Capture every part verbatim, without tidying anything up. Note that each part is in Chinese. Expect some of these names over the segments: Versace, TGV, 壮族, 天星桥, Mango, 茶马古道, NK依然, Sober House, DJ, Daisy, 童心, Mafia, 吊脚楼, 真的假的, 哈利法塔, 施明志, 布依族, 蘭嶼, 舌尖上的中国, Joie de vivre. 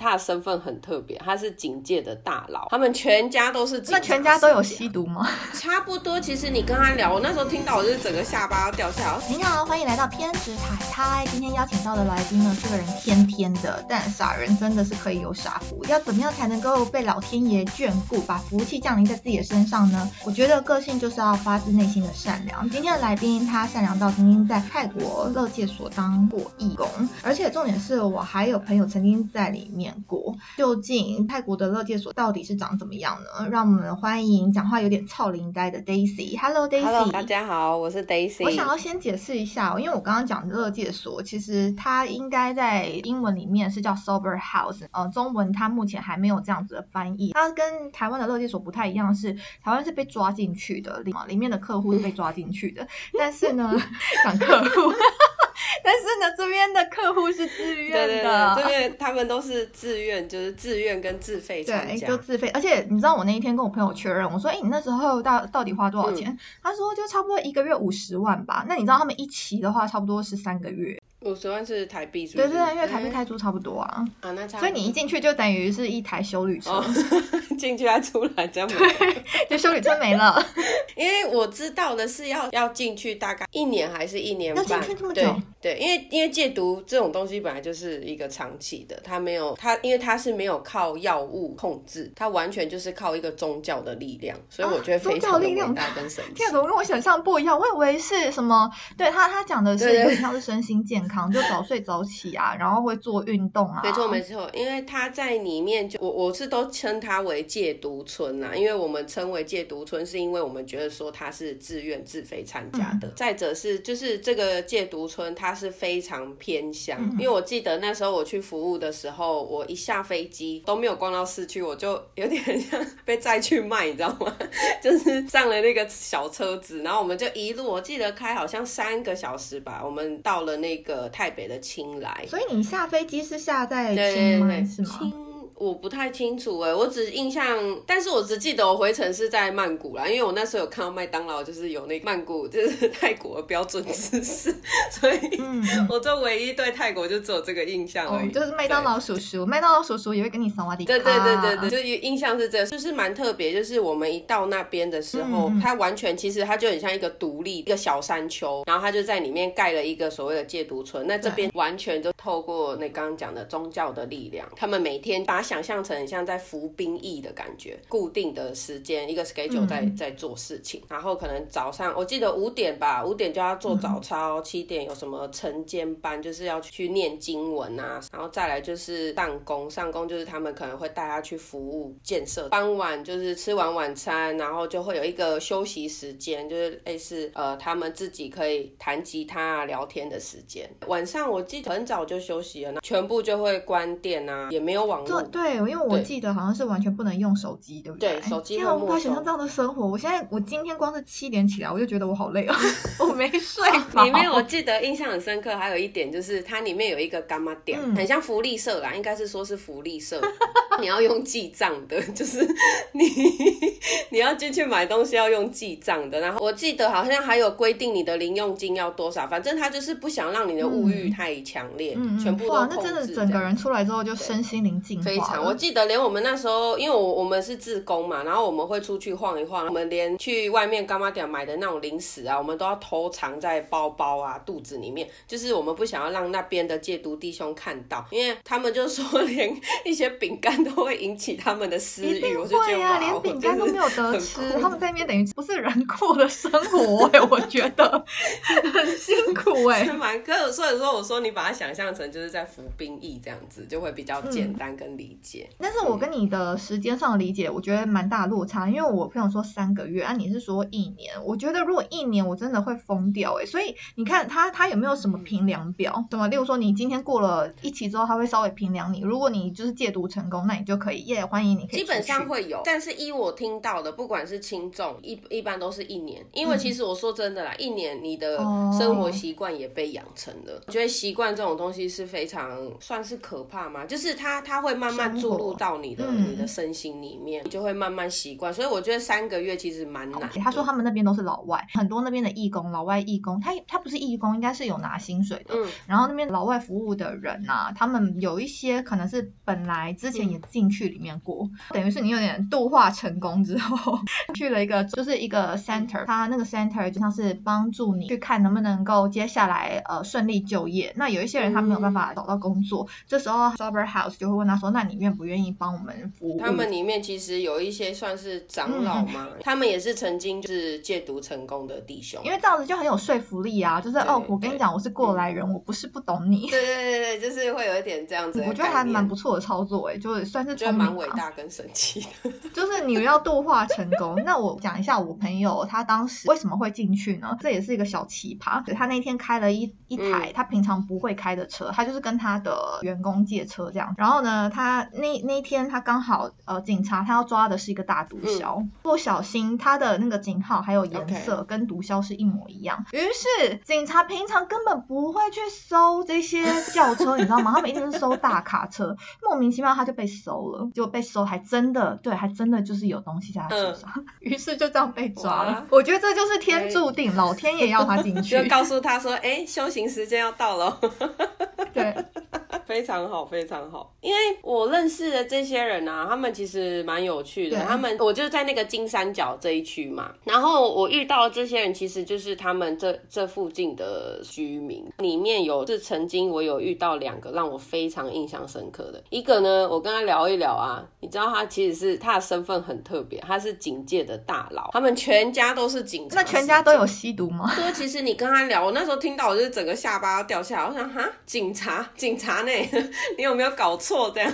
他的身份很特别，他是警界的大佬，他们全家都是警察。那全家都有吸毒吗？差不多，其实你跟他聊，我那时候听到我就是整个下巴要掉下来。您好，欢迎来到偏执太太。今天邀请到的来宾呢，这个人天天的，但傻人真的是可以有傻福。要怎么样才能够被老天爷眷顾，把福气降临在自己的身上呢？我觉得个性就是要发自内心的善良。今天的来宾他善良到曾经在泰国乐界所当过义工，而且重点是我还有朋友曾经在里面。究竟泰国的乐界所到底是长怎么样呢？让我们欢迎讲话有点臭灵呆的 Daisy。 Hello Daisy。 Hello 大家好，我是 Daisy。 我想要先解释一下，因为我刚刚讲的乐界所其实它应该在英文里面是叫 Sober House， 呃，中文它目前还没有这样子的翻译。它跟台湾的乐界所不太一样，是台湾是被抓进去的，里面的客户是被抓进去的但是呢讲客户但是呢这边的客户是自愿的。对对对，这边他们都是自愿，就是自愿跟自费参加。对，就自费。而且你知道我那一天跟我朋友确认，我说哎、欸，你那时候到到底花多少钱、嗯、他说就差不多一个月五十万吧。那你知道他们一期的话差不多是三个月。五十万是台币是不是？对对对，因为台币开出差不多啊、嗯、啊那差不多，所以你一进去就等于是一台修旅车、哦、进去再出来这样没了，就修旅车没了因为我知道的是要要进去大概一年还是一年半，要进去这么久。对对，因为因为戒毒这种东西本来就是一个长期的，它没有它因为它是没有靠药物控制，它完全就是靠一个宗教的力量，所以我觉得非常的伟大跟神奇、啊、天哪，跟我想象不一样。我以为是什么，对他他讲的是有点像是身心健康，就早睡早起啊，然后会做运动啊。没错没错，因为他在里面就 我, 我是都称他为戒毒村啊，因为我们称为戒毒村是因为我们觉得说他是自愿自费参加的、嗯、再者是就是这个戒毒村它是非常偏乡、嗯、因为我记得那时候我去服务的时候，我一下飞机都没有逛到市区，我就有点像被载去卖，你知道吗就是上了那个小车子，然后我们就一路我记得开好像三个小时吧，我们到了那个台北的清莱。所以你下飞机是下在清莱是吗？我不太清楚耶、欸、我只印象，但是我只记得我回程是在曼谷啦，因为我那时候有看到麦当劳就是有那个曼谷就是泰国的标准知识，所以我就唯一对泰国就只有这个印象而已、哦、就是麦当劳叔叔，麦当劳叔叔也会跟你萨瓦迪卡。对对对对对，就印象是这个，就是蛮特别，就是我们一到那边的时候、嗯、它完全其实它就很像一个独立一个小山丘，然后它就在里面盖了一个所谓的戒毒村。那这边完全就透过那刚刚讲的宗教的力量，他们每天把想象成很像在服兵役的感觉，固定的时间一个 schedule 在、嗯、在做事情，然后可能早上我记得五点吧，五点就要做早操，七、嗯、点有什么晨间班，就是要去念经文啊，然后再来就是上工，上工就是他们可能会带他去服务建设，傍晚就是吃完晚餐，然后就会有一个休息时间，就是类似呃他们自己可以弹吉他啊聊天的时间。晚上我记得很早就休息了，全部就会关店啊，也没有网络。对，因为我记得好像是完全不能用手机， 对, 对不对？对，手机很没收。因为我无法想象这样的生活。我现在，我今天光是七点起来，我就觉得我好累哦，我没睡饱、哦。里面我记得印象很深刻，还有一点就是它里面有一个干妈店、嗯，很像福利社啦，应该是说是福利社。你要用记账的，就是你你要进去买东西要用记账的。然后我记得好像还有规定你的零用金要多少，反正他就是不想让你的物欲太强烈，嗯、全部都控制。哇，那真的整个人出来之后就身心灵净化。我记得连我们那时候，因为 我, 我们是志工嘛，然后我们会出去晃一晃，我们连去外面干妈店买的那种零食啊，我们都要偷藏在包包啊肚子里面，就是我们不想要让那边的戒毒弟兄看到，因为他们就说连一些饼干都会引起他们的私欲。一定会啊，连饼干都没有得吃，他们在那边等于不是人过的生活、欸、我觉得很辛苦哎、欸，是蛮可是所以说我说你把它想象成就是在服兵役这样子，就会比较简单跟理解、嗯。但是我跟你的时间上的理解我觉得蛮大落差，因为我朋友说三个月啊，你是说一年，我觉得如果一年我真的会疯掉欸。所以你看他他有没有什么评量表，什么例如说你今天过了一期之后他会稍微评量你，如果你就是戒毒成功，那那你就可以耶，欢迎你可以出去。基本上会有，但是依我听到的，不管是轻重，一一般都是一年，因为其实我说真的啦，嗯、一年你的生活习惯也被养成了。我、哦、觉得习惯这种东西是非常算是可怕嘛，就是它它会慢慢注入到你的、嗯、你的身心里面，你就会慢慢习惯。所以我觉得三个月其实蛮难。他说他们那边都是老外，很多那边的义工，老外义工，他他不是义工，应该是有拿薪水的。嗯、然后那边老外服务的人啊，他们有一些可能是本来之前也进去里面过，嗯、等于是你有点度化成功之后，去了一个就是一个 center， 他那个 center 就像是帮助你去看能不能够接下来呃顺利就业。那有一些人他没有办法找到工作，嗯、这时候 Sober House 就会问他说：“那你愿不愿意帮我们服务？”他们里面其实有一些算是长老嘛，嗯、他们也是曾经就是戒毒成功的弟兄，因为这样子就很有说服力啊，就是哦，我跟你讲，我是过来人，嗯、我不是不懂你。对对对对，就是会有一点这样子的概念。我觉得还蛮不错的操作哎、欸，就算是聪明、啊、觉得蛮伟大跟神奇的。就是你要度化成功。那我讲一下我朋友他当时为什么会进去呢？这也是一个小奇葩。他那天开了一一台、嗯、他平常不会开的车，他就是跟他的员工借车这样。然后呢，他那那天他刚好呃警察他要抓的是一个大毒枭，嗯、不小心他的那个警号还有颜色跟毒枭是一模一样。Okay. 于是警察平常根本不会去搜这些轿车，你知道吗？他们一定是搜大卡车，莫名其妙他就被搜了，结果被搜还真的对，还真的就是有东西在他身上，嗯、于是就这样被抓了。我觉得这就是天注定，欸、老天爷要他进去，就告诉他说：“哎、欸，修行时间要到了。”对。非常好非常好，因为我认识的这些人啊，他们其实蛮有趣的。他们我就在那个金三角这一区嘛，然后我遇到的这些人其实就是他们这这附近的居民，里面有是曾经我有遇到两个让我非常印象深刻的。一个呢，我跟他聊一聊啊，你知道他其实是他的身份很特别，他是警界的大佬，他们全家都是警察。那全家都有吸毒吗？对，其实你跟他聊，我那时候听到我就是整个下巴要掉下来，我想哈，警察警察呢？你有没有搞错这样？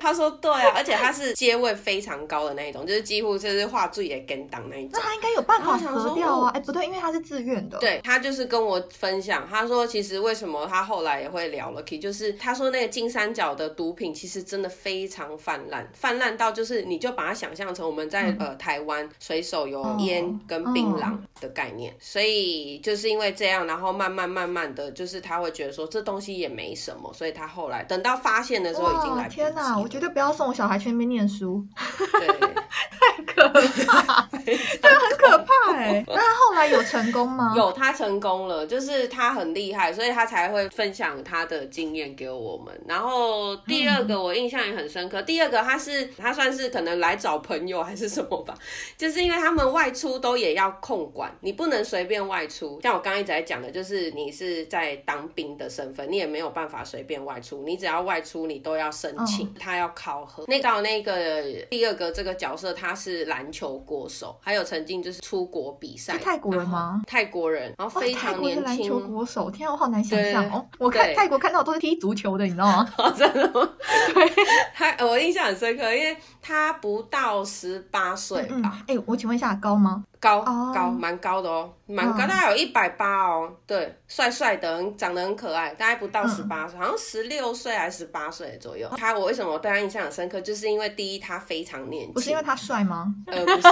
他说对啊，而且他是阶位非常高的那一种，就是几乎就是画最也跟档那一种。那他应该有办法合掉啊？哎、欸，不对，因为他是自愿的。对，他就是跟我分享，他说其实为什么他后来也会聊了，就是他说那个金三角的毒品其实真的非常泛滥，泛滥到就是你就把它想象成我们在、嗯、呃台湾随手有烟跟槟榔的概念，嗯、所以就是因为这样，然后慢慢慢慢的就是他会觉得说这东西也没什么，所以他。后来等到发现的时候已经来不及了。天哪，我绝对不要送我小孩去那边念书。对，太可怕，真的很可怕哎、欸。那他后来有成功吗？有，他成功了，就是他很厉害，所以他才会分享他的经验给我们。然后第二个我印象也很深刻，嗯、第二个他是他算是可能来找朋友还是什么吧，就是因为他们外出都也要控管，你不能随便外出。像我刚刚一直在讲的，就是你是在当兵的身份，你也没有办法随便外出。你只要外出你都要申请，嗯、他要考核。那到那个第二个这个角色，他是篮球国手，还有曾经就是出国比赛。是泰国人吗？泰国人，然后非常年轻。哦、泰国是篮球国手，天啊，我好难想象哦。我看泰国看到都是踢足球的，你知道吗？哦、真的吗？对，他我印象很深刻，因为他不到十八岁吧。哎、嗯嗯欸，我请问一下，高吗？高、oh. 高蛮高的哦，蛮高， oh. 大概有一百八十哦，对，帅帅的，长得很可爱，大概不到十八岁，嗯、好像十六岁还是十八岁左右。他我为什么对他印象很深刻，就是因为第一他非常年轻。不是因为他帅吗？呃不是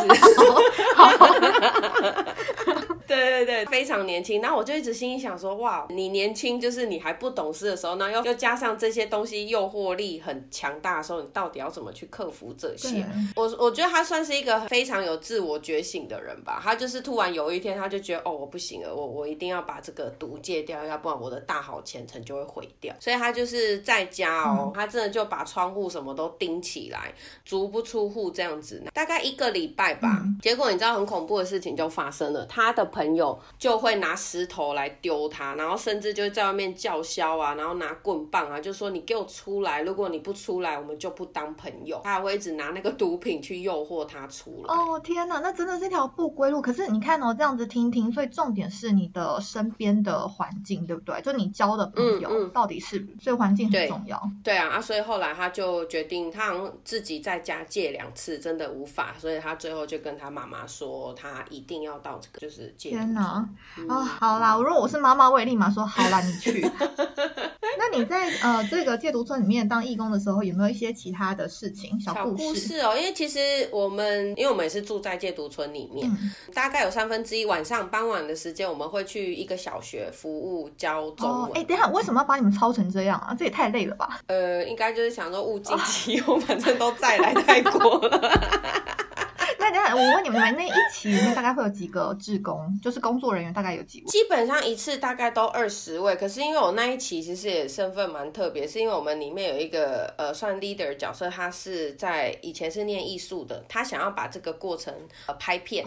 对对对，非常年轻。然后我就一直心里想说，哇，你年轻就是你还不懂事的时候，然后又加上这些东西诱惑力很强大的时候，你到底要怎么去克服这些？我我觉得他算是一个非常有自我觉醒的人吧。他就是突然有一天他就觉得，哦，我不行了，我我一定要把这个毒戒掉，要不然我的大好前程就会毁掉。所以他就是在家哦，他真的就把窗户什么都钉起来，足不出户这样子，大概一个礼拜吧。嗯、结果你知道很恐怖的事情就发生了，他的朋友就会拿石头来丢他，然后甚至就在外面叫嚣啊，然后拿棍棒啊，就说你给我出来，如果你不出来我们就不当朋友。他还会一直拿那个毒品去诱惑他出来。哦天哪，那真的是条不归路。可是你看哦，这样子听听，所以重点是你的身边的环境，对不对？就你交的朋友到底是、嗯嗯、所以环境很重要。 对, 对 啊, 啊所以后来他就决定，他好像自己在家戒两次真的无法，所以他最后就跟他妈妈说他一定要到这个就是戒天哪、嗯、啊，好啦，如果我是妈妈，我也立马说好啦，你去。那你在呃这个戒毒村里面当义工的时候，有没有一些其他的事情小故事？小故事哦，因为其实我们因为我们也是住在戒毒村里面、嗯、大概有三分之一晚上傍晚的时间，我们会去一个小学服务教中文。哎、哦，等一下，为什么要把你们操成这样啊？这也太累了吧。呃，应该就是想说物尽其用、哦、反正都再来泰国了。那等一下，我问你们，那一期里面大概会有几个志工，就是工作人员大概有几位？基本上一次大概都二十位，可是因为我那一期其实也身份蛮特别，是因为我们里面有一个呃算 leader 角色，他是在以前是念艺术的，他想要把这个过程、呃、拍片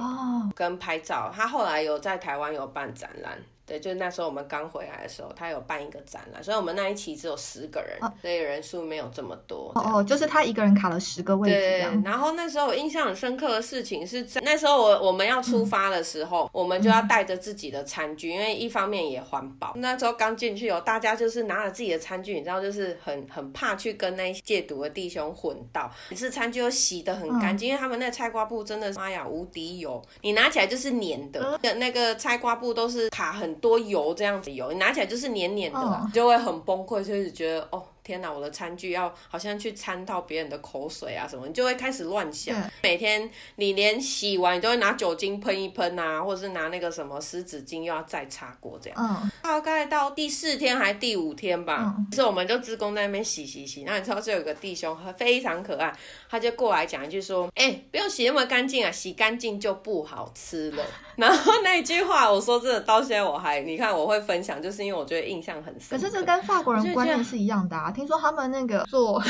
跟拍照，他后来有在台湾有办展览。对，就是那时候我们刚回来的时候，他有办一个展览，所以我们那一期只有十个人、啊、所以人数没有这么多。哦哦，就是他一个人卡了十个位置。对，然后那时候我印象很深刻的事情是，那时候我我们要出发的时候、嗯、我们就要带着自己的餐具，因为一方面也环保。那时候刚进去哦，大家就是拿了自己的餐具，你知道，就是很很怕去跟那些戒毒的弟兄混到，每次餐具都洗得很干净、嗯、因为他们那菜瓜布真的妈呀无敌油，你拿起来就是黏的、嗯、那个菜瓜布都是卡很很多油，这样子油你拿起来就是黏黏的啦、oh. 就会很崩溃，就是觉得哦天哪，我的餐具要好像去掺到别人的口水啊什么，你就会开始乱想、嗯、每天你连洗完你都会拿酒精喷一喷啊，或者是拿那个什么湿纸巾又要再擦过这样、嗯、大概到第四天还第五天吧、嗯、就是我们就志工在那边洗洗洗，那你知道就有个弟兄非常可爱，他就过来讲一句说，哎、欸，不用洗那么干净啊，洗干净就不好吃了。然后那一句话我说真的到现在我还你看我会分享，就是因为我觉得印象很深刻。可是这跟法国人观念是一样的啊，听说他们那个做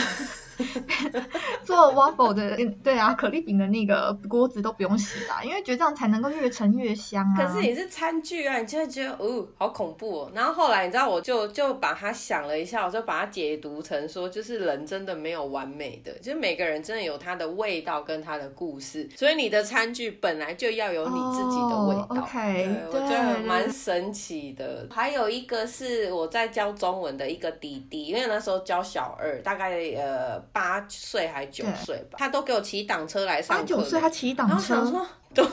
做 waffle 的，对啊，可丽饼的那个锅子都不用洗啦、啊，因为觉得这样才能够越盛越香啊。可是你是餐具啊，你就会觉得哦，好恐怖哦。然后后来你知道，我就就把它想了一下，我就把它解读成说，就是人真的没有完美的，就是每个人真的有他的味道跟他的故事，所以你的餐具本来就要有你自己的味道。Oh, OK， 对，我觉得蛮神奇的。还有一个是我在教中文的一个弟弟，因为那时候教小二，大概呃。八岁还九岁吧，他都给我骑挡车来上课。八九岁他骑挡车，然后想说，对，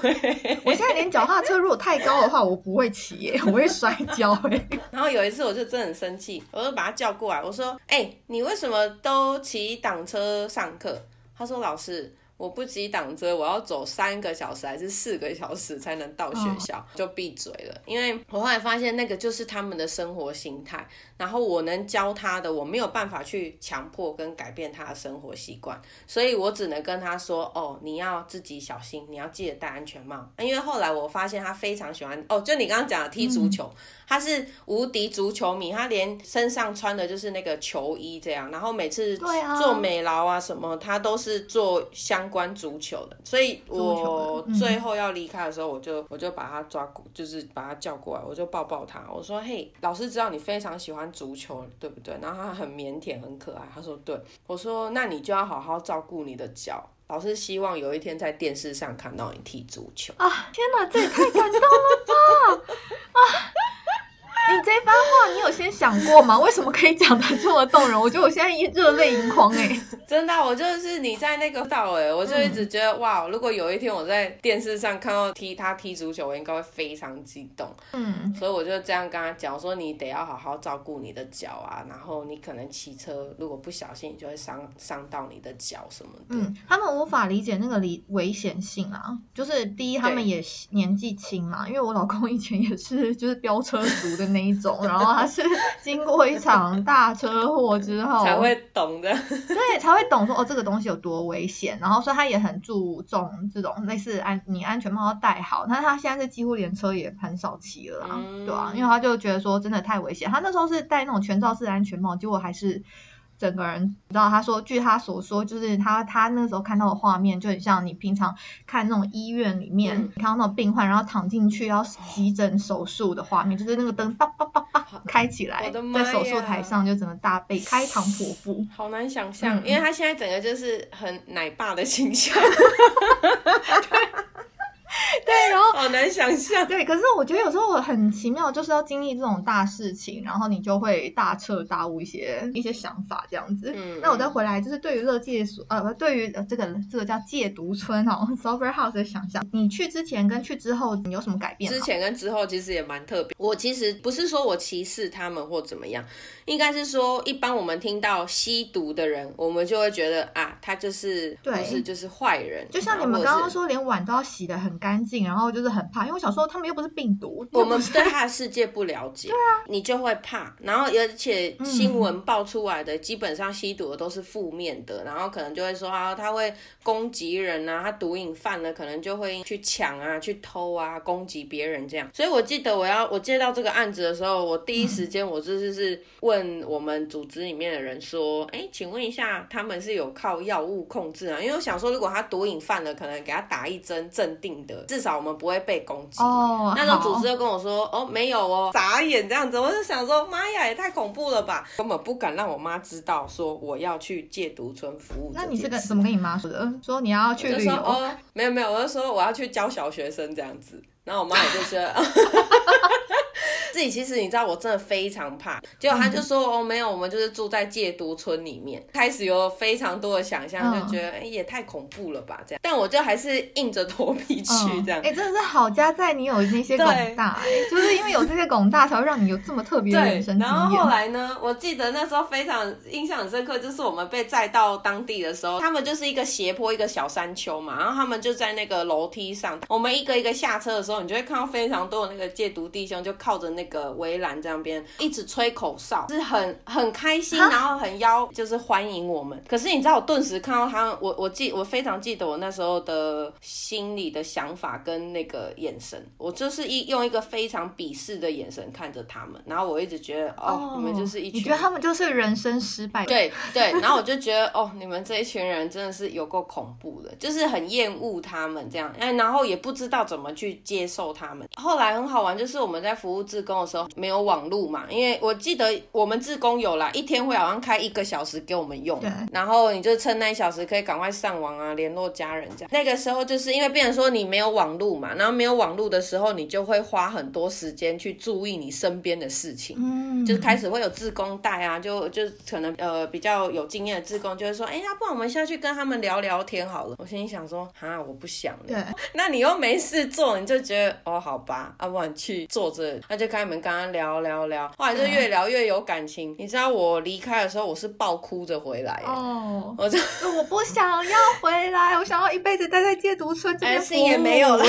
我现在连脚踏车如果太高的话，我不会骑耶，我会摔跤耶。然后有一次我就真的很生气，我就把他叫过来，我说：“哎、欸，你为什么都骑挡车上课？”他说：“老师，我不骑挡车，我要走三个小时还是四个小时才能到学校。oh. 就闭嘴了，因为我后来发现那个就是他们的生活形态，然后我能教他的我没有办法去强迫跟改变他的生活习惯，所以我只能跟他说哦，你要自己小心，你要记得戴安全帽。因为后来我发现他非常喜欢哦，就你刚刚讲的踢足球、嗯、他是无敌足球迷，他连身上穿的就是那个球衣这样，然后每次做美劳啊什么他都是做相关足球的，所以我最后要离开的时候，我就我就把他抓过，就是把他叫过来，我就抱抱他，我说嘿，老师知道你非常喜欢足球对不对？然后他很腼腆很可爱，他说对，我说那你就要好好照顾你的脚，老师希望有一天在电视上看到你踢足球啊！天哪，这也太感动了吧！啊，你这番话你有先想过吗？为什么可以讲得这么动人？我觉得我现在热泪盈眶哎、欸！真的、啊，我就是你在那个道哎、欸，我就一直觉得、嗯、哇，如果有一天我在电视上看到踢他踢足球，我应该会非常激动。嗯，所以我就这样跟他讲，我说你得要好好照顾你的脚啊，然后你可能骑车如果不小心，你就会伤伤到你的脚什么的。嗯，他们无法理解那个危危险性啊，就是第一他们也年纪轻嘛，因为我老公以前也是就是飙车族的。那一种，然后他是经过一场大车祸之后才会懂的，对，才会懂说哦这个东西有多危险，然后所以他也很注重这种类似安你安全帽要戴好，但是他现在是几乎连车也很少骑了啦、嗯、对啊，因为他就觉得说真的太危险，他那时候是戴那种全罩式安全帽，结果还是整个人，你知道，他说，据他所说，就是他他那时候看到的画面，就很像你平常看那种医院里面、嗯、看到那种病患，然后躺进去要急诊手术的画面，就是那个灯叭叭叭叭开起来，在手术台上就整个大被开膛破腹，好难想象、嗯，因为他现在整个就是很奶爸的形象。对，然后好难想象。对，可是我觉得有时候我很奇妙，就是要经历这种大事情，然后你就会大彻大悟一些一些想法这样子。嗯，那我再回来就是对于乐界所呃，对于这个这个叫戒毒村哦 Sober House 的想象，你去之前跟去之后你有什么改变？之前跟之后其实也蛮特别。我其实不是说我歧视他们或怎么样，应该是说一般我们听到吸毒的人，我们就会觉得啊，他就是不是就是坏人。就像你们刚刚说，连碗都要洗得很干净，然后就是很怕，因为我想说他们又不是病毒，我们对他的世界不了解。对啊，你就会怕。然后而且新闻爆出来的、嗯、基本上吸毒的都是负面的，然后可能就会说啊，他会攻击人啊，他毒瘾犯了可能就会去抢啊、去偷啊、攻击别人这样。所以我记得我要我接到这个案子的时候，我第一时间我就是问我们组织里面的人说，哎、欸，请问一下他们是有靠药物控制啊？因为我想说如果他毒瘾犯了，可能给他打一针镇定的，至少我们不会被攻击。哦，那时候组织就跟我说哦没有哦，眨眼这样子。我就想说妈呀也太恐怖了吧，根本不敢让我妈知道说我要去戒毒村服务。那你是跟怎么跟你妈说的？说你要去旅游？哦，没有没有，我就说我要去教小学生这样子。然后我妈也就觉得自己其实你知道我真的非常怕。结果他就说、嗯、哦没有，我们就是住在戒毒村里面。开始有非常多的想象，就觉得、嗯、也太恐怖了吧这样。但我就还是硬着头皮去这样。哎、嗯欸，真的是好家在你有那些拱大、欸、就是因为有这些拱大才会让你有这么特别的人生经验。然后后来呢，我记得那时候非常印象很深刻，就是我们被载到当地的时候，他们就是一个斜坡一个小山丘嘛，然后他们就在那个楼梯上，我们一个一个下车的时候，你就会看到非常多的那个戒毒弟兄就靠着那个围栏这样边一直吹口哨，是很很开心，然后很邀就是欢迎我们。可是你知道我顿时看到他，我我记我非常记得我那时候的心里的想法跟那个眼神，我就是一用一个非常鄙视的眼神看着他们，然后我一直觉得 哦, 哦你们就是一群，你觉得他们就是人生失败。对对，然后我就觉得哦你们这一群人真的是有够恐怖的，就是很厌恶他们这样，然后也不知道怎么去接受他们。后来很好玩，就是我们在服务志工的时候没有网路嘛，因为我记得我们志工有啦，一天会好像开一个小时给我们用，然后你就趁那一小时可以赶快上网啊，联络家人这样。那个时候就是因为变成说你没有网路嘛，然后没有网路的时候你就会花很多时间去注意你身边的事情、嗯、就是开始会有志工带啊，就就可能呃比较有经验的志工就会说哎、欸，那不然我们下去跟他们聊聊天好了。我心里想说哈我不想了。对，那你又没事做，你就觉得哦好吧，啊不然去坐着，那就开门跟他聊聊聊，后来就越聊越有感情。你知道我离开的时候我是爆哭着回来哦，我就我不想要回来，我想要一辈子待在戒毒村这边服务。也没有了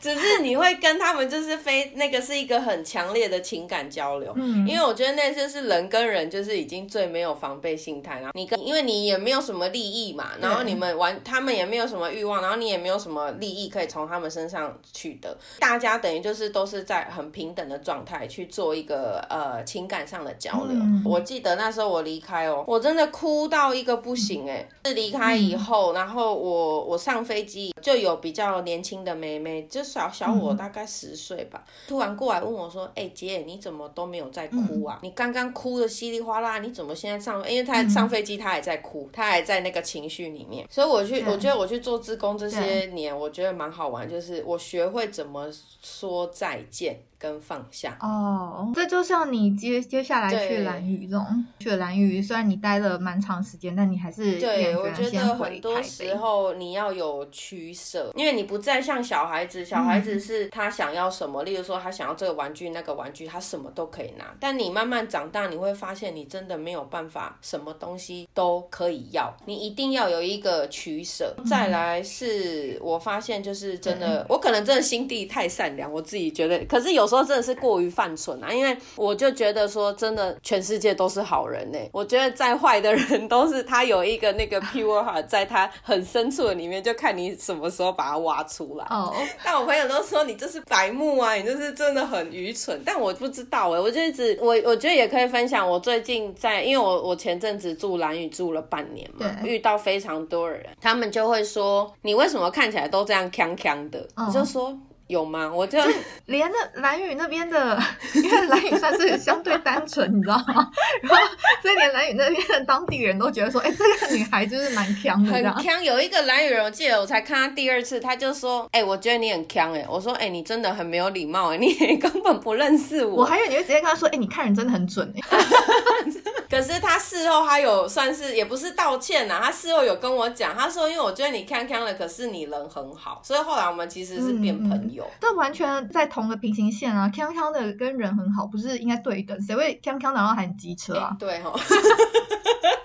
只是你会跟他们就是非那个是一个很强烈的情感交流、嗯、因为我觉得那些是人跟人就是已经最没有防备心态，然后你跟因为你也没有什么利益嘛，然后你们玩他们也没有什么欲望，然后你也没有什么利益可以从他们身上取得，大家等于就是都是在很平等的状态去做一个呃情感上的交流、嗯、我记得那时候我离开哦，我真的哭到一个不行哎、欸！离开以后，然后我我上飞机就有比较年轻的妹妹，就小小我大概十岁吧、嗯、突然过来问我说哎、欸、姐你怎么都没有在哭啊、嗯、你刚刚哭的稀里哗啦，你怎么现在上、欸、因为她上飞机她还在哭，她还在那个情绪里面。所以我去、嗯、我觉得我去做志工这些年我觉得蛮好玩，就是我学会怎么说再见跟放下。哦，这就像你接接下来去兰屿这种，去兰屿虽然你待了蛮长时间，但你还是对我觉得很多时候你要有取舍，因为你不再像小孩子，小孩子是他想要什么、嗯、例如说他想要这个玩具那个玩具他什么都可以拿，但你慢慢长大你会发现你真的没有办法什么东西都可以要，你一定要有一个取舍、嗯、再来是我发现就是真的、嗯、我可能真的心地太善良，我自己觉得，可是有有时候真的是过于犯蠢啊，因为我就觉得说真的全世界都是好人欸，我觉得再坏的人都是他有一个那个 pure heart 在他很深处的里面，就看你什么时候把他挖出来、oh. 但我朋友都说你就是白目啊，你就是真的很愚蠢，但我不知道欸，我就一直我我觉得也可以分享我最近在因为我我前阵子住兰屿住了半年嘛，遇到非常多人，他们就会说你为什么看起来都这样呛呛的、oh. 你就说有吗？我这样连那兰屿那边的，因为兰屿算是相对单纯，你知道吗？然后所以连兰屿那边的当地人都觉得说，哎、欸，这个女孩就是蛮强的，很强。有一个兰屿人，我记得我才看她第二次，她就说，哎、欸，我觉得你很强，哎。我说，哎、欸，你真的很没有礼貌，哎，你根本不认识我。我还以为你会直接跟她说，哎、欸，你看人真的很准，哎。可是她事后她有算是也不是道歉啊，她事后有跟我讲，她说，因为我觉得你强强的，可是你人很好，所以后来我们其实是变朋友。嗯，这完全在同个平行线啊，康康的跟人很好不是应该对等，谁会康康的然后喊机车啊、欸、对齁、哦、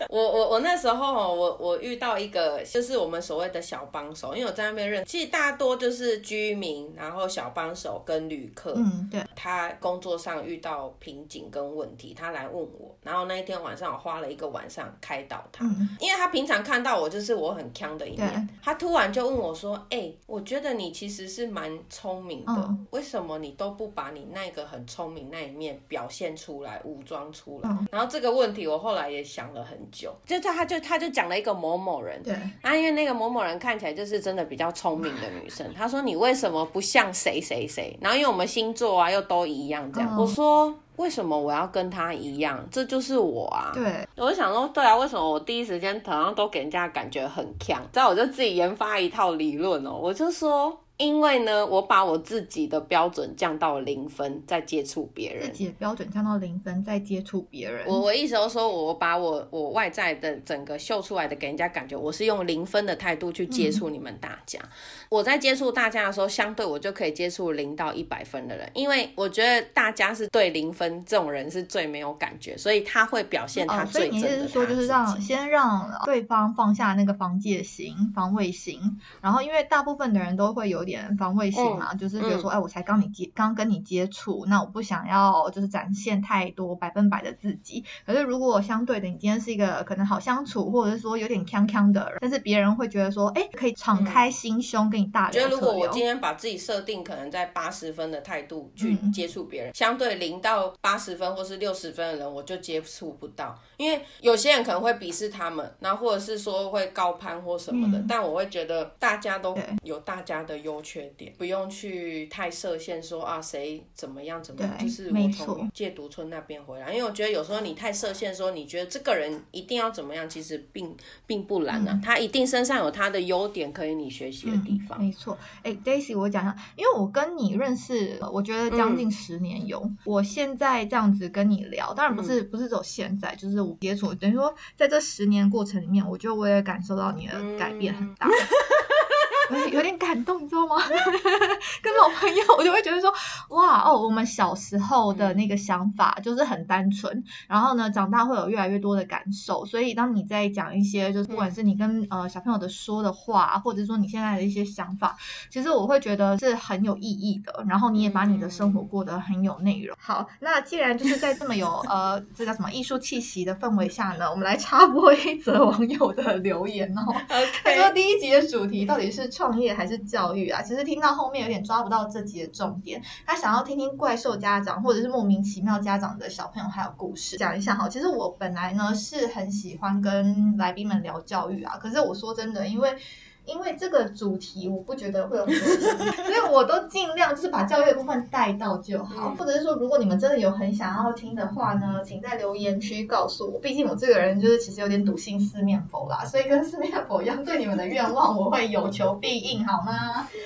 我我我那时候我我遇到一个就是我们所谓的小帮手，因为我在那边认识，其实大多就是居民，然后小帮手跟旅客。嗯，对。他工作上遇到瓶颈跟问题，他来问我，然后那一天晚上我花了一个晚上开导他、嗯、因为他平常看到我就是我很康的一面，他突然就问我说，哎、欸，我觉得你其实是蛮聪明的、嗯、为什么你都不把你那个很聪明那一面表现出来，武装出来、嗯、然后这个问题我后来也想了很久，就他就他就讲了一个某某人，对，那、啊、因为那个某某人看起来就是真的比较聪明的女生，他说你为什么不像谁谁谁，然后因为我们星座啊又都一样这样、oh. 我说为什么我要跟他一样，这就是我啊。对，我就想说对啊，为什么我第一时间好像都给人家感觉很强，然后我就自己研发一套理论哦，我就说因为呢，我把我自己的标准降到零分，再接触别人。自己的标准降到零分，再接触别人。我我一直都说，我把我我外在的整个秀出来的，给人家感觉我是用零分的态度去接触你们大家。嗯、我在接触大家的时候，相对我就可以接触零到一百分的人，因为我觉得大家是对零分这种人是最没有感觉，所以他会表现他最真的他自己。哦、所以你意思是说，就是让先让对方放下那个防戒心、防卫心，然后因为大部分的人都会有点。防卫性嘛、嗯、就是比如说哎、嗯，我才刚你接刚跟你接触，那我不想要就是展现太多百分百的自己，可是如果相对的你今天是一个可能好相处或者是说有点锵锵的人，但是别人会觉得说哎，可以敞开心胸跟你大聊特聊、嗯、觉得如果我今天把自己设定可能在八十分的态度去接触别人、嗯、相对零到八十分或是六十分的人我就接触不到，因为有些人可能会鄙视他们，然后或者是说会高攀或什么的、嗯、但我会觉得大家都有大家的优缺点，不用去太设限说啊谁怎么样怎么样，就是我从戒毒村那边回来，因为我觉得有时候你太设限说你觉得这个人一定要怎么样，其实并并不然啊、嗯、他一定身上有他的优点可以你学习的地方、嗯、没错。哎、欸、Daisy 我讲一下，因为我跟你认识我觉得将近十年有、嗯、我现在这样子跟你聊，当然不是、嗯、不是只有现在，就是我接触等于说在这十年过程里面，我觉得我也感受到你的改变很大、嗯有点感动，你知道吗？跟老朋友我就会觉得说，哇哦，我们小时候的那个想法就是很单纯，然后呢，长大会有越来越多的感受。所以当你在讲一些，就是不管是你跟呃小朋友的说的话，或者说你现在的一些想法，其实我会觉得是很有意义的。然后你也把你的生活过得很有内容。好，那既然就是在这么有呃这叫什么艺术气息的氛围下呢，我们来插播一则网友的留言哦。Okay. 他说第一集的主题到底是创业还是教育啊？其实听到后面有点抓不到这集的重点。他想要听听怪兽家长或者是莫名其妙家长的小朋友还有故事。讲一下哈，其实我本来呢是很喜欢跟来宾们聊教育啊，可是我说真的，因为。因为这个主题我不觉得会有很多，所以我都尽量就是把教育的部分带到就好，或者是说如果你们真的有很想要听的话呢，请在留言区告诉我，毕竟我这个人就是其实有点笃信四面佛啦，所以跟四面佛一样，对你们的愿望我会有求必应，好吗？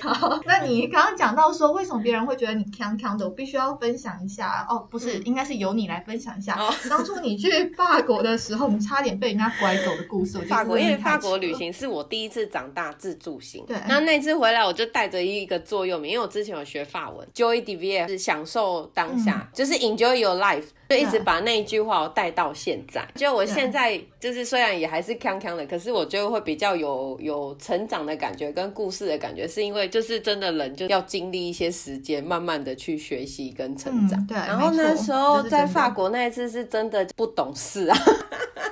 好，那你刚刚讲到说为什么别人会觉得你锵锵的，我必须要分享一下哦，不是，应该是由你来分享一下、哦、当初你去法国的时候你差点被人家拐走的故事。我法国，因为法国旅行是我第一次长大自助型，对，那那次回来我就带着一个座右铭，因为我之前有学法文 Joie de vivre 是享受当下、嗯、就是 enjoy your life， 就一直把那一句话我带到现在，就我现在就是虽然也还是锵锵的，可是我就会比较有有成长的感觉跟故事的感觉，是因为就是真的人就要经历一些时间慢慢的去学习跟成长、嗯、对，然后那时候在法国那一次是真的不懂事啊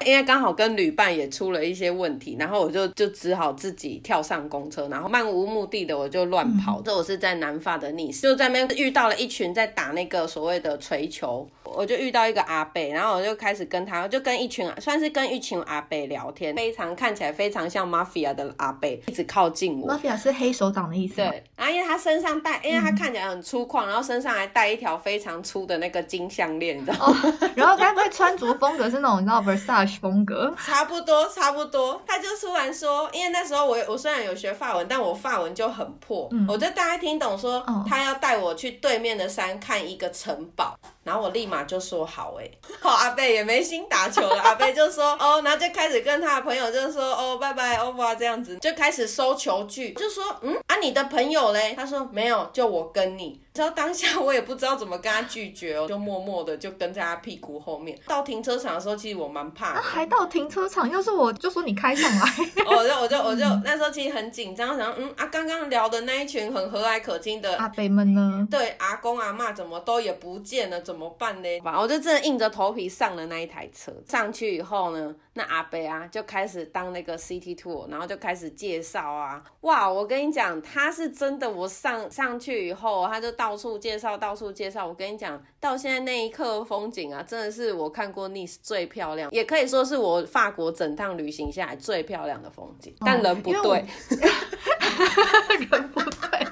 因为刚好跟旅伴也出了一些问题，然后我就就只好自己跳上公车，然后漫无目的的我就乱跑、嗯、这我是在南法的尼斯，就在那边遇到了一群在打那个所谓的锤球，我就遇到一个阿伯，然后我就开始跟他，就跟一群算是跟一群阿伯聊天，非常看起来非常像 Mafia 的阿伯，一直靠近我。Mafia 是黑手掌的意思吗？对，然后因为他身上带，因为他看起来很粗犷，然后身上还带一条非常粗的那个金项链，你知道吗？哦、然后该不会穿着风格是那种你知道 Versace 风格？差不多，差不多。他就突然说，因为那时候我我虽然有学法文，但我法文就很破，嗯、我就大概听懂说、哦、他要带我去对面的山看一个城堡。然后我立马就说好哎、欸，好、哦、阿伯也没心打球了，阿伯就说哦，然后就开始跟他的朋友就说哦拜拜哦哇这样子，就开始收球具，就说嗯啊你的朋友嘞？他说没有，就我跟你。你知道当下我也不知道怎么跟他拒绝哦，就默默的就跟在他屁股后面。到停车场的时候，其实我蛮怕的。啊、还到停车场？要是我就说你开上来。哦、我就我就我就那时候其实很紧张，想嗯啊刚刚聊的那一群很和蔼可亲的阿伯们呢？对，阿公阿嬷怎么都也不见了，怎么办呢？我就真的硬着头皮上了那一台车。上去以后呢，那阿伯啊就开始当那个 City Tour， 然后就开始介绍啊。哇，我跟你讲，他是真的，我上上去以后他就到。到处介绍，到处介绍。我跟你讲，到现在那一刻的风景啊，真的是我看过 Nice 最漂亮，也可以说是我法国整趟旅行下来最漂亮的风景。但人不对，人不对。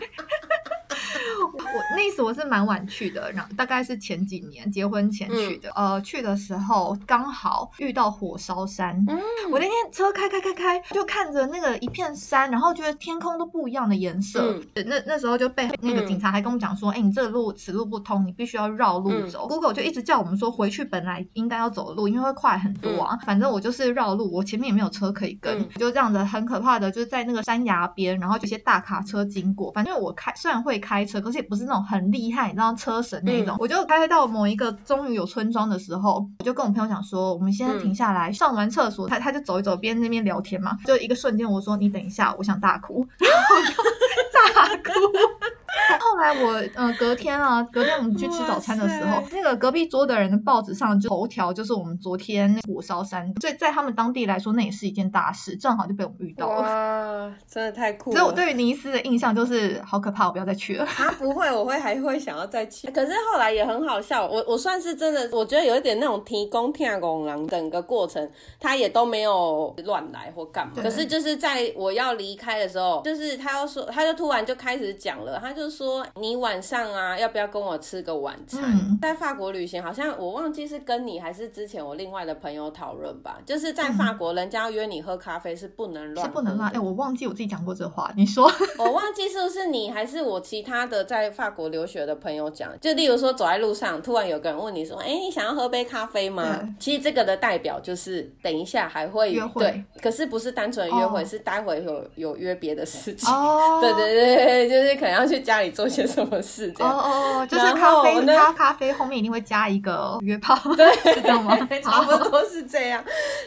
我那次我是蛮晚去的，然后大概是前几年结婚前去的、嗯、呃，去的时候刚好遇到火烧山、嗯、我那天车开开开开就看着那个一片山，然后觉得天空都不一样的颜色、嗯、那, 那时候就被那个警察还跟我们讲说哎、嗯欸，你这个路此路不通，你必须要绕路走、嗯、Google 就一直叫我们说回去本来应该要走的路，因为会快很多啊、嗯、反正我就是绕路，我前面也没有车可以跟、嗯、就这样子很可怕的，就是在那个山崖边，然后有些大卡车经过，反正我开虽然会开车，可是也不是那种很厉害你知道车神那种、嗯、我就开到某一个终于有村庄的时候，我就跟我朋友讲说我们现在停下来、嗯、上完厕所， 他, 他就走一走边那边聊天嘛，就一个瞬间我说你等一下我想大哭，然后我就大哭后来我、呃、隔天啊隔天我们去吃早餐的时候，那个隔壁桌的人的报纸上就头条就是我们昨天火烧山，所以在他们当地来说那也是一件大事，正好就被我们遇到了。哇，真的太酷了。所以我对于尼斯的印象就是好可怕，我不要再去了。他、啊、不会，我会还会想要再去。可是后来也很好笑，我我算是真的我觉得有一点那种天公疼憨人，整个过程他也都没有乱来或干嘛，可是就是在我要离开的时候，就是他又说他就突然就开始讲了，他就说你晚上啊要不要跟我吃个晚餐、嗯、在法国旅行好像我忘记是跟你还是之前我另外的朋友讨论吧，就是在法国人家要约你喝咖啡是不能乱喝的，是不能乱、欸、我忘记我自己讲过这话，你说我忘记是不是你还是我其他的在法国留学的朋友讲，就例如说走在路上突然有个人问你说哎、欸，你想要喝杯咖啡吗、嗯、其实这个的代表就是等一下还会约会，对，可是不是单纯约会、哦、是待会 有, 有约别的事情、哦、对对对，就是可能要去家里做些什么事这样。哦哦，就是咖啡咖咖啡后面一定会加一个约炮，对，是这样吗？差不多是这样。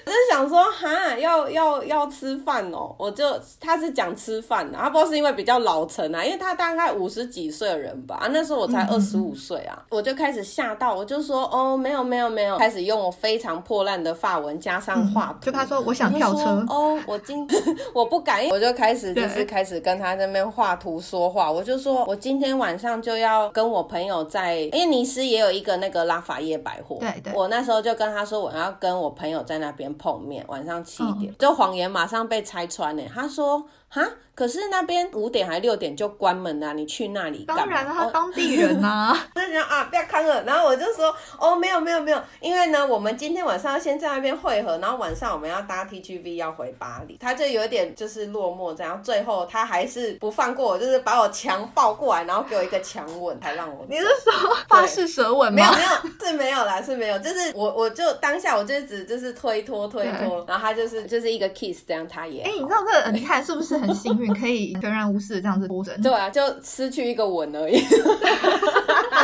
我就想说哈要要要吃饭哦，我就他是讲吃饭啊，他不知道是因为比较老成啊，因为他大概五十几岁的人吧，啊那时候我才二十五岁啊、嗯，我就开始吓到，我就说哦没有没有没有，开始用我非常破烂的法文加上画图、嗯，就他说我想跳车哦，我今我不敢，我就开始就是开始跟他在那边画图说话，我就说。我今天晚上就要跟我朋友在，因为尼斯也有一个那个拉法叶百货，对对，我那时候就跟他说我要跟我朋友在那边碰面，晚上七点、嗯、就谎言马上被拆穿耶，他说哈，可是那边五点还六点就关门啦、啊，你去那里干嘛？当然了，他当地人啊，就觉得啊不要看了，然后我就说哦没有没有没有，因为呢我们今天晚上要先在那边汇合，然后晚上我们要搭 T G V 要回巴黎，他就有点就是落寞这样，最后他还是不放过我，就是把我强抱过来，然后给我一个强吻，才让我。你是说法式舌吻吗？没有没有是没有啦是没有，就是我我就当下我就只就是推脱推脱，然后他就是就是一个 kiss 这样，他也哎、欸、你知道这个你看是不是很很幸运可以全然无视这样子脱身，对啊，就失去一个吻而已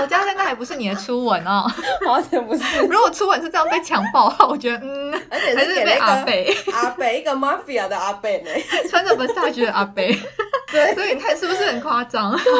我家那个还不是你的初吻哦，好像不是，如果初吻是这样被强暴的话我觉得嗯，而且是给了一个阿北阿北一个 Mafia 的阿北穿着 Versace 的阿北对，所以你看是不是很夸张？对，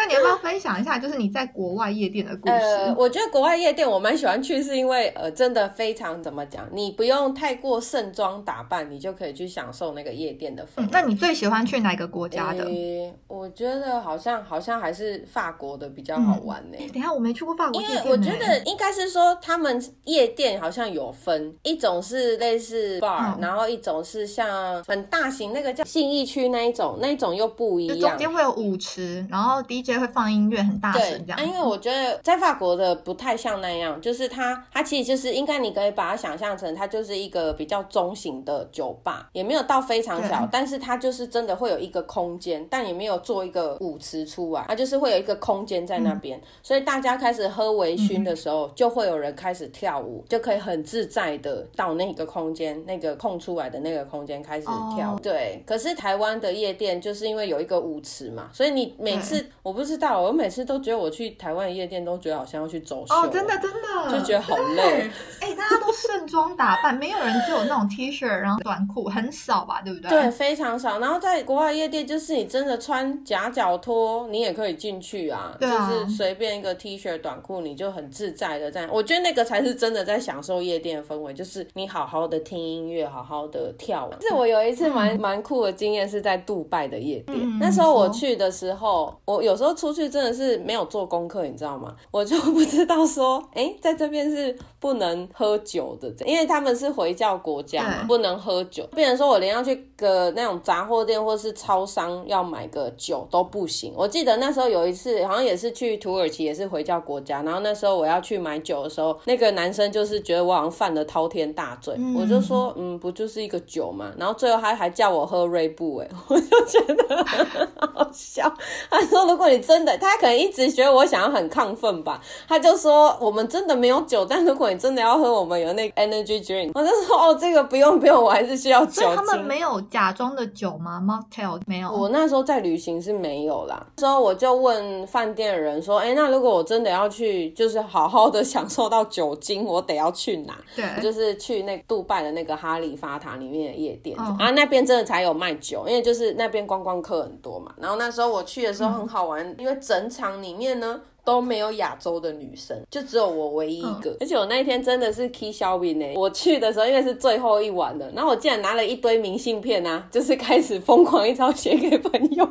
那你要不要分享一下就是你在国外夜店的故事？呃，我觉得国外夜店我蛮喜欢去，是因为呃，真的非常怎么讲，你不用太过盛装打扮，你就可以去享受那个夜店的氛围。嗯，那你最喜欢去哪个国家的？欸，我觉得好像好像还是法国的比较好玩呢。欸嗯。等一下，我没去过法国夜店。欸，因为我觉得应该是说他们夜店好像有分，一种是类似 bar，嗯，然后一种是像很大型那个叫信义区那一种，那一种又不一样，就中间会有舞池，然后第一D J 会放音乐很大声这样。啊，因为我觉得在法国的不太像那样，就是它它其实就是应该你可以把它想象成它就是一个比较中型的酒吧，也没有到非常小，但是它就是真的会有一个空间，但也没有做一个舞池出来，它就是会有一个空间在那边。嗯，所以大家开始喝微醺的时候，嗯，就会有人开始跳舞，就可以很自在的到那个空间，那个空出来的那个空间开始跳舞。哦，对。可是台湾的夜店就是因为有一个舞池嘛，所以你每次我不知道，我每次都觉得我去台湾夜店都觉得好像要去走秀。哦，真的真的就觉得好累。欸，大家都盛装打扮没有人只有那种 T 恤然后短裤，很少吧对不对？对，非常少。然后在国外夜店就是你真的穿夹脚拖你也可以进去啊，就是随便一个 T 恤短裤你就很自在的在。我觉得那个才是真的在享受夜店的氛围，就是你好好的听音乐好好的跳舞。是我有一次蛮蛮、嗯、酷的经验是在杜拜的夜店。嗯，那时候我去的时候我有时候出去真的是没有做功课你知道吗，我就不知道说哎，在这边是不能喝酒的，因为他们是回教国家嘛，不能喝酒，变成说我连要去个那种杂货店或是超商要买个酒都不行。我记得那时候有一次好像也是去土耳其也是回教国家，然后那时候我要去买酒的时候那个男生就是觉得我好像犯了滔天大罪。嗯，我就说嗯不就是一个酒嘛，然后最后他还叫我喝瑞布。欸，我就觉得很好笑，他说如果你真的，他可能一直觉得我想要很亢奋吧，他就说我们真的没有酒，但如果你真的要喝我们有那个 energy drink。 我就说哦这个不用不用，我还是需要酒精。所以他们没有假装的酒吗？ mocktail 没有？我那时候在旅行是没有啦。那时候我就问饭店的人说哎，那如果我真的要去就是好好的享受到酒精我得要去哪？对，就是去那杜拜的那个哈利法塔里面的夜店。哦，然后那边真的才有卖酒，因为就是那边观光客很多嘛。然后那时候我去的时候很好玩。嗯，因为整场里面呢都没有亚洲的女生，就只有我唯一一个。嗯，而且我那一天真的是 key shopping。欸，我去的时候因为是最后一晚了，然后我竟然拿了一堆明信片啊，就是开始疯狂一招写给朋友。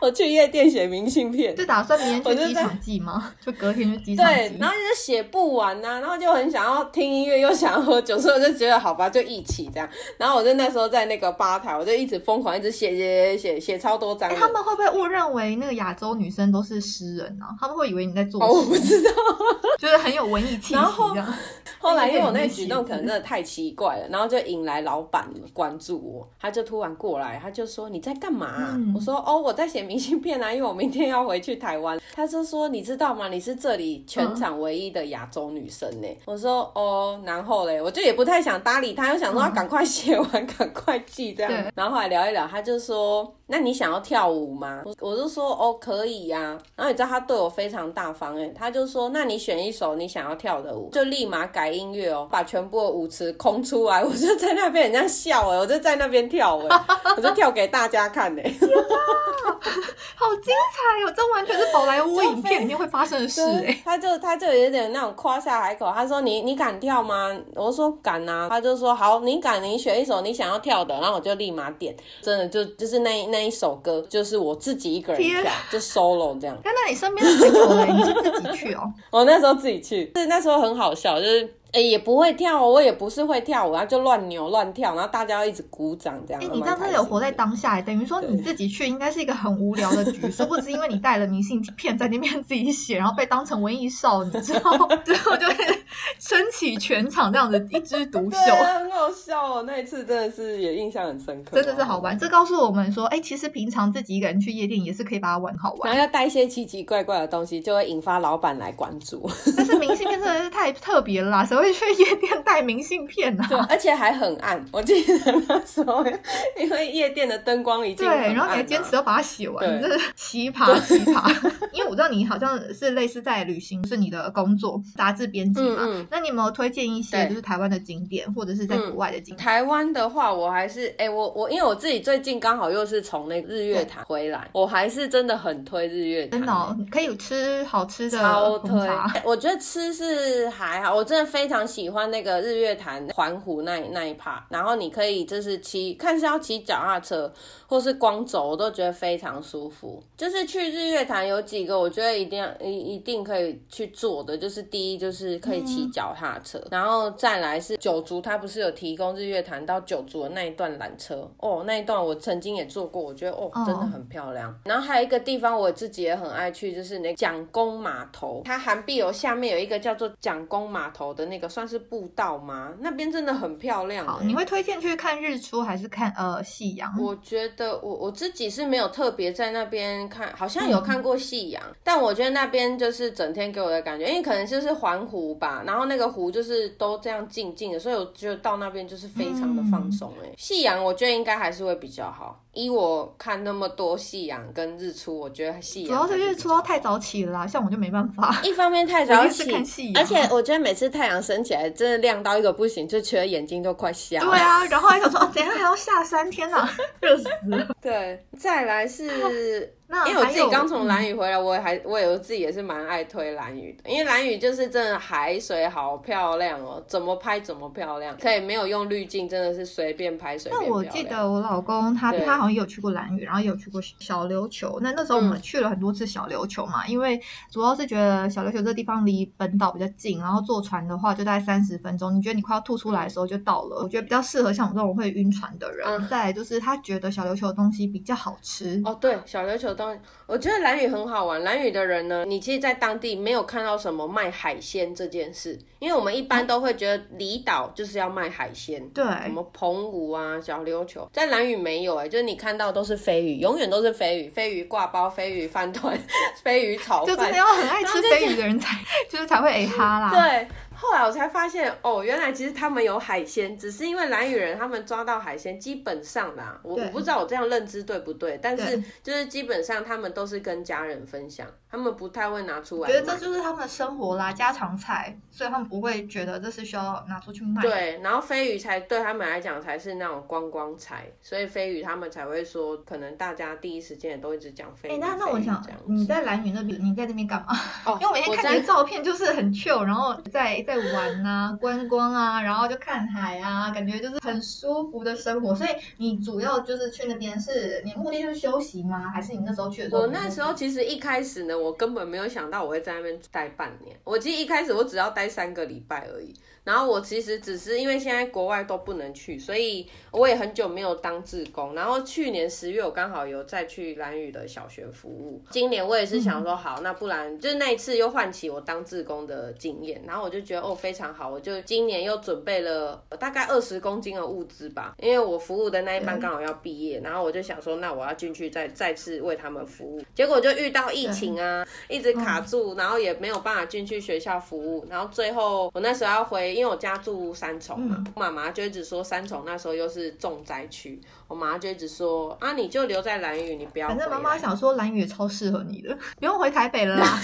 我去夜店写明信片，就打算明天去机场寄吗？ 就, 就隔天去机场寄。对，然后就写不完啊，然后就很想要听音乐又想要喝酒，所以我就觉得好吧就一起这样。然后我就那时候在那个吧台我就一直疯狂一直写写写写超多张。欸，他们会不会误认为那个亚洲女生都是诗人啊？他们会以为你在做诗。哦，我不知道。就是很有文艺气息。然后后来因为我那举动可能真的太奇怪了，然后就引来老板关注我，他就突然过来他就说你在干嘛啊？嗯，我说哦我在写明信片啊，因为我明天要回去台湾。他就说你知道吗你是这里全场唯一的亚洲女生呢。欸，我说哦然后嘞我就也不太想搭理他，又想说要赶快写完赶快寄这样。然后后来聊一聊他就说那你想要跳舞吗？ 我, 我就说哦可以啊。然后你知道他对我非常大方。欸，他就说那你选一首你想要跳的舞，就立马改音乐哦，把全部的舞池空出来，我就在那边很像笑。欸，我就在那边跳。欸，我就跳给大家看。欸，好精彩哦，这完全是宝莱坞影片里面会发生的事。欸，他就他就有点那种夸下海口，他说你你敢跳吗？我说敢啊。他就说好你敢你选一首你想要跳的，然后我就立马点，真的就就是那那一首歌就是我自己一个人跳就 solo 这样。那那你身边的朋友呢？你是自己去哦？我那时候自己去，是那时候很好笑，就是欸，也不会跳。哦，我也不是会跳舞，然后就乱扭乱跳，然后大家一直鼓掌这样。欸，你这样真的有活在当下。等于说你自己去应该是一个很无聊的局，殊不知因为你带了明信片在那边自己写，然后被当成文艺少女之后之后就撑起全场这样子一枝独秀。对啊，很好笑哦，那一次真的是也印象很深刻。真的是好玩。这告诉我们说欸，其实平常自己一个人去夜店也是可以把它玩好玩，然后要带一些奇奇怪怪的东西就会引发老板来关注。但是明信片真的是太特别了啦，谁会会去夜店带明信片啊？对，而且还很暗，我记得那时候因为夜店的灯光已经很暗了，对，然后你还坚持要把它写完，真是奇葩奇葩。因为我知道你好像是类似在旅行，是你的工作，杂志编辑嘛，嗯嗯，那你有没有推荐一些就是台湾的景点或者是在国外的景点？嗯，台湾的话我还是哎、欸，我我因为我自己最近刚好又是从那日月潭回来，我还是真的很推日月潭，真的、哦、可以吃好吃的超推、欸、我觉得吃是还好，我真的非常喜欢那个日月潭环湖那那一趴，然后你可以就是骑，看是要骑脚踏车或是光走，我都觉得非常舒服。就是去日月潭有几个我觉得一定一定可以去做的，就是第一就是可以骑脚踏车、嗯、然后再来是九族，它不是有提供日月潭到九族的那一段缆车哦，那一段我曾经也坐过，我觉得哦真的很漂亮、哦、然后还有一个地方我自己也很爱去，就是那蒋公码头，它涵碧楼下面有一个叫做蒋公码头的那个算是步道吗，那边真的很漂亮、欸、好，你会推荐去看日出还是看呃夕阳？我觉得我我自己是没有特别在那边看，好像有看过夕阳、嗯、但我觉得那边就是整天给我的感觉，因为可能就是环湖吧，然后那个湖就是都这样静静的，所以我觉得到那边就是非常的放松、欸嗯、夕阳我觉得应该还是会比较好，依我看那么多夕阳跟日出，我觉得夕阳主要是日出要太早起了啦，像我就没办法，一方面太早起，而且我觉得每次太阳升起来真的亮到一个不行，就觉得眼睛都快瞎了。对啊，然后还想说等一下还要下山，天哪热死了。对，再来是因为我自己刚从兰屿回来，我还我有自己也是蛮爱推兰屿的，因为兰屿就是真的海水好漂亮哦，怎么拍怎么漂亮，可以没有用滤镜，真的是随便拍随便漂亮。那我记得我老公他他好像也有去过兰屿，然后也有去过小琉球，那那时候我们去了很多次小琉球嘛、嗯、因为主要是觉得小琉球这地方离本岛比较近，然后坐船的话就大概三十分钟，你觉得你快要吐出来的时候就到了，我觉得比较适合像我这种会晕船的人、嗯、再来就是他觉得小琉球的东西比较好吃哦，对，小琉球的我觉得兰屿很好玩，兰屿的人呢，你其实在当地没有看到什么卖海鲜这件事，因为我们一般都会觉得离岛就是要卖海鲜，对，什么澎湖啊小琉球，在兰屿没有耶、欸、就是你看到都是飞鱼，永远都是飞鱼，飞鱼挂包，飞鱼饭团，飞鱼炒饭，就真的要很爱吃飞鱼的人才就是才会哎哈啦。对，后来我才发现哦，原来其实他们有海鲜，只是因为兰屿人他们抓到海鲜基本上啦，我我不知道我这样认知对不对，但是就是基本上他们都是跟家人分享，他们不太会拿出来卖，觉得这就是他们的生活啦，家常菜，所以他们不会觉得这是需要拿出去卖。对，然后飞鱼才对他们来讲才是那种观光菜，所以飞鱼他们才会说，可能大家第一时间也都一直讲飞鱼、欸、那那我想你在兰屿那边你在那边干嘛、哦、因为我每天看你的照片就是很 chill， 然后在在玩啊观光啊，然后就看海啊，感觉就是很舒服的生活。所以你主要就是去那边是你目的就是休息吗？还是你那时候去的时候？我那时候其实一开始呢，我根本没有想到我会在那边待半年，我其实一开始我只要待三个礼拜而已，然后我其实只是因为现在国外都不能去，所以我也很久没有当志工，然后去年十月我刚好有再去兰屿的小学服务，今年我也是想说好，那不然就是那一次又唤起我当志工的经验，然后我就觉得哦非常好，我就今年又准备了大概二十公斤的物资吧，因为我服务的那一班刚好要毕业，然后我就想说那我要进去再再次为他们服务，结果就遇到疫情啊，一直卡住，然后也没有办法进去学校服务，然后最后我那时候要回，因为我家住三重嘛，我妈妈就一直说三重那时候又是重灾区，我妈就一直说啊你就留在兰屿，你不要回来，反正妈妈想说兰屿超适合你的，不用回台北了啦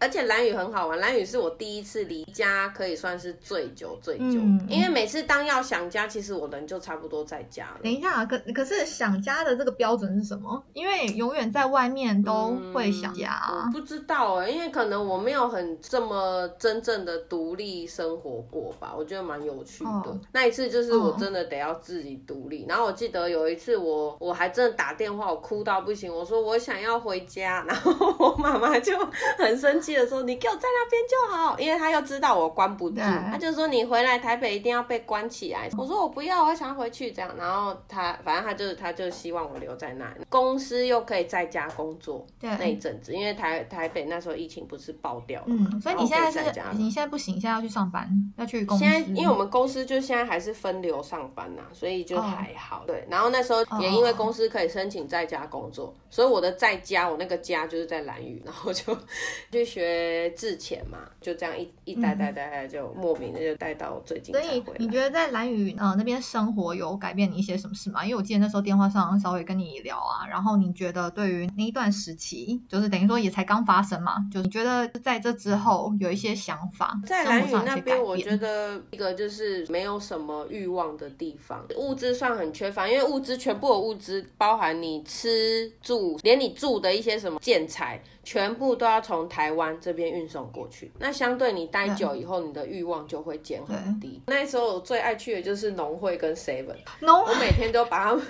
而且兰屿很好玩，兰屿是我第一次离家可以算是最久最久、嗯、因为每次当要想家，其实我人就差不多在家了。等一下、啊、可, 可是想家的这个标准是什么？因为永远在外面都会想家、啊嗯、我不知道耶、欸、因为可能我没有很这么真正的独立生活过吧，我觉得蛮有趣的、哦、那一次就是我真的得要自己独立、哦、然后我记得有一次我我还真的打电话，我哭到不行，我说我想要回家，然后我妈妈就很生气的说你给我在那边就好，因为他又知道我关不住，他就说你回来台北一定要被关起来，我说我不要，我想要回去这样，然后他反正他就他就希望我留在那里，公司又可以在家工作那一阵子，因为台台北那时候疫情不是爆掉了、嗯、所以你现在是在家，你现在不行，现在要去上班，要去公司，现在因为我们公司就现在还是分流上班啊，所以就还好、哦、对，然后那时候也因为公司可以申请在家工作、哦、所以我的在家，我那个家就是在兰屿，然后就去学制前嘛，就这样一一待待待待，就莫名的就待到最近才回来。所以你觉得在兰屿呃那边生活有改变你一些什么事吗？因为我记得那时候电话上稍微跟你聊啊，然后你觉得对于那一段时期，就是等于说也才刚发生嘛，就是你觉得在这之后有一些想法？在兰屿那边，我觉得一个就是没有什么欲望的地方，物资算很缺乏，因为物资全部有物资，包含你吃住，连你住的一些什么建材，全部都要从台湾这边运送过去。那相对你待久以后，你的欲望就会减很低。那时候我最爱去的就是农会跟 Seven， 我每天都把他们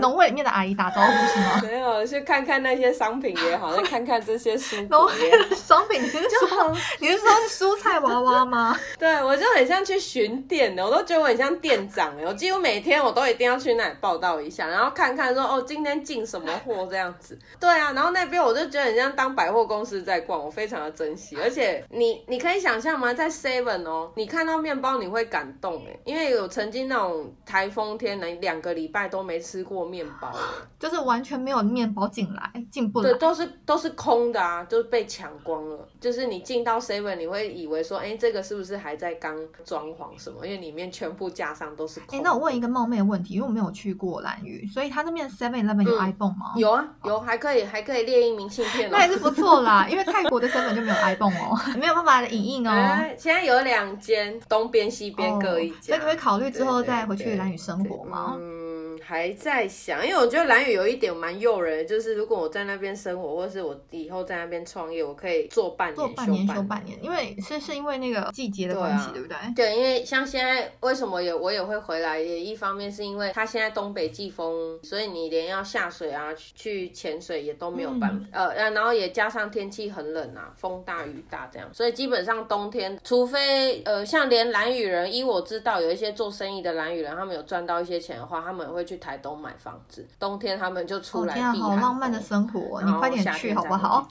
农会里面的阿姨打招呼是吗？没有，去看看那些商品也好，看看这些蔬果也好。商品你是说你是说是蔬菜娃娃吗？对，我就很像去巡店的，我都觉得我很像店长哎，我几乎每天我都一定要去那里报道一下，然后看看说哦今天进什么货这样子。对啊，然后那边我就觉得很像当百货公司在逛，我非常的珍惜。而且你你可以想象吗？在 Seven 哦，你看到面包你会感动哎，因为有曾经那种台风天呢，两个礼拜都没吃过面包耶，就是完全没有面包进来，进不来。对，都是都是空的啊，就是被抢光了。就是你进到 Seven， 你会以为说，哎，这个是不是还在刚装潢什么？因为里面全部架上都是空的。哎，那我问一个冒昧的问题，因为我没有去过兰屿，所以它那边 Seven Eleven 有 iPhone 吗？嗯、有啊，有，还可以，还可以列印明信片哦。那也是不错啦，因为泰国的 Seven 就没有 iPhone 哦，没有办法影印哦、哎。现在有两间，东边西边各一家，哦、所以你会考虑之后再回去兰屿生活吗？对对对对嗯。还在想，因为我觉得兰屿有一点蛮诱人的，就是如果我在那边生活，或是我以后在那边创业，我可以做半年做半年休半年，因为是是因为那个季节的关系， 对,、啊、对不对？对，因为像现在为什么也我也会回来，也一方面是因为它现在东北季风，所以你连要下水啊、去潜水也都没有办法、嗯，呃，然后也加上天气很冷啊，风大雨大这样，所以基本上冬天，除非呃像连兰屿人，依我知道有一些做生意的兰屿人，他们有赚到一些钱的话，他们也会去台东买房子，冬天他们就出来避寒、哦、天啊，好浪漫的生活、哦、你快点去好不好？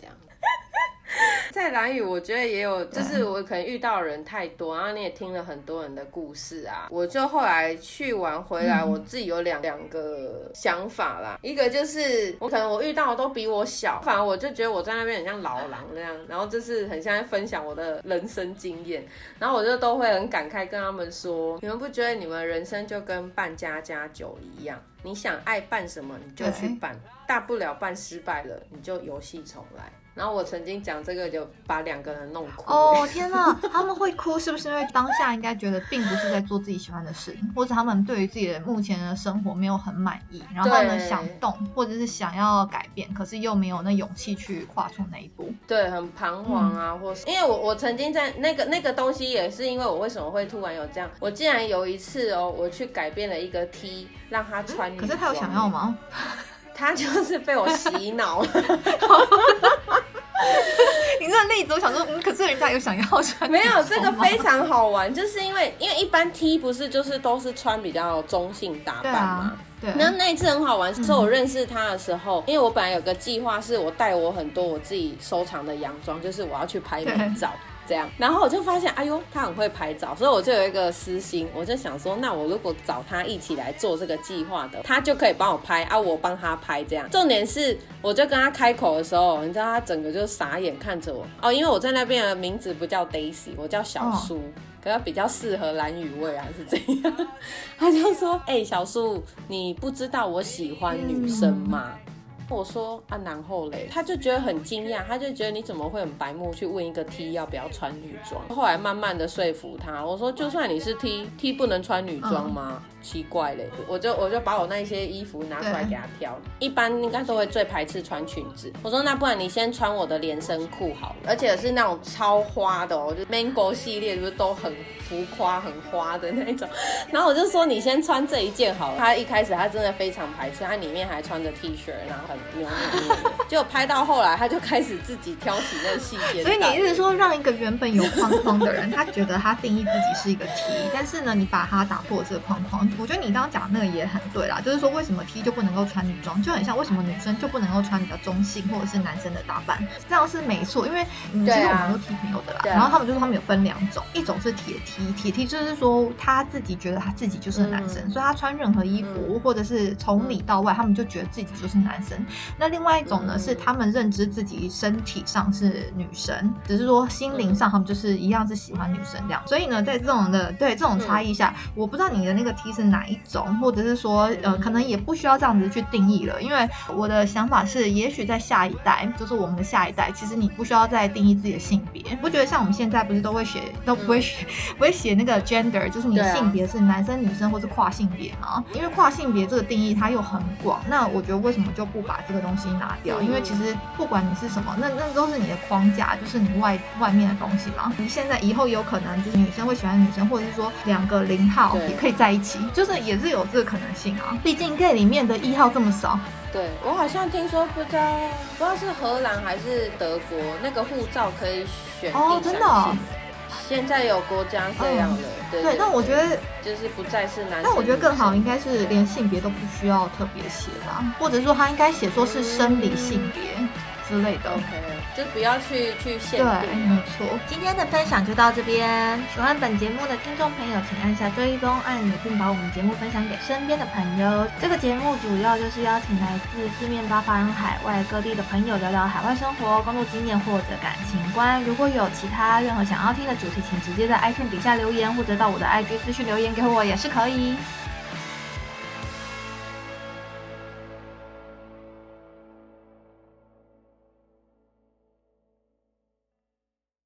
这样在兰屿我觉得也有，就是我可能遇到的人太多，然后你也听了很多人的故事啊。我就后来去完回来，我自己有两两个想法啦，一个就是我可能我遇到的都比我小，反正我就觉得我在那边很像老狼那样，然后就是很像在分享我的人生经验，然后我就都会很感慨跟他们说，你们不觉得你们人生就跟办家家酒一样，你想爱办什么你就去办，大不了办失败了你就游戏重来。然后我曾经讲这个就把两个人弄哭哦、oh, 天哪他们会哭是不是因为当下应该觉得并不是在做自己喜欢的事，或者他们对于自己的目前的生活没有很满意，然后他们想动或者是想要改变，可是又没有那勇气去跨出那一步，对，很彷徨啊、嗯、或是因为我我曾经在那个那个东西也是因为我为什么会突然有这样，我竟然有一次哦我去改变了一个 T 让他穿、嗯、可是他有想要吗？他就是被我洗脑了你这个例子我想说、嗯、可是人家有想要穿，没有，这个非常好玩，就是因为因为一般 T 不是就是都是穿比较中性打扮嘛，那那一次很好玩，是我认识他的时候、嗯、因为我本来有个计划是我带我很多我自己收藏的洋装，就是我要去拍美照这样，然后我就发现哎呦他很会拍照，所以我就有一个私心，我就想说那我如果找他一起来做这个计划的，他就可以帮我拍啊，我帮他拍这样。重点是我就跟他开口的时候，你知道他整个就傻眼看着我哦，因为我在那边的名字不叫 Daisy， 我叫小苏、哦，可能比较适合兰屿味啊，是这样他就说哎、欸、小苏你不知道我喜欢女生吗？我说啊，然后嘞，他就觉得很惊讶，他就觉得你怎么会很白目去问一个 T 要不要穿女装？后来慢慢的说服他，我说就算你是 T，T 不能穿女装吗？嗯、奇怪嘞，我就我就把我那些衣服拿出来给他挑，一般应该都会最排斥穿裙子。我说那不然你先穿我的连身裤好了，而且是那种超花的哦，就 Mango 系列就是都很浮夸、很花的那种。然后我就说你先穿这一件好了。他一开始他真的非常排斥，他里面还穿着 T 恤，然后很。牛牛牛就拍到后来他就开始自己挑起那细节，所以你一直说让一个原本有框框的人他觉得他定义自己是一个 T， 但是呢你把他打破这个框框，我觉得你刚刚讲那个也很对啦，就是说为什么 T 就不能够穿女装，就很像为什么女生就不能够穿比较中性或者是男生的打扮，这样是没错，因为你知道我们都 T 朋友的啦、啊、然后他们就说他们有分两种，一种是铁 T， 铁 T 就是说他自己觉得他自己就是男生、嗯、所以他穿任何衣服、嗯、或者是从里到外他们就觉得自己就是男生，生。那另外一种呢，是他们认知自己身体上是女生，只是说心灵上他们就是一样是喜欢女生这样。所以呢，在这种的对这种差异下，我不知道你的那个 T 是哪一种，或者是说呃，可能也不需要这样子去定义了，因为我的想法是，也许在下一代，就是我们的下一代，其实你不需要再定义自己的性别。不觉得像我们现在不是都会写，都不会写，不会写那个 gender， 就是你性别是男生、女生或是跨性别吗？因为跨性别这个定义它又很广，那我觉得为什么就不把这个东西拿掉？因为其实不管你是什么，那那都是你的框架，就是你外外面的东西嘛。你现在以后有可能就是女生会喜欢女生，或者是说两个零号也可以在一起，就是也是有这个可能性啊。毕竟 gay 里面的一号这么少。对，我好像听说不知道不知道是荷兰还是德国，那个护照可以选第三性。哦，真的哦。现在有国家这样的、嗯、对, 对, 对, 对，但我觉得就是不再是男生，但我觉得更好应该是连性别都不需要特别写吧，或者说他应该写说是生理性别之类的、okay, 就不要去去限定。对，没错。今天的分享就到这边，喜欢本节目的听众朋友请按下追踪按钮，并把我们节目分享给身边的朋友。这个节目主要就是邀请来自四面八方海外各地的朋友聊聊海外生活、工作经验或者感情观。如果有其他任何想要听的主题，请直接在 iTunes 底下留言，或者到我的 I G 私讯留言给我也是可以。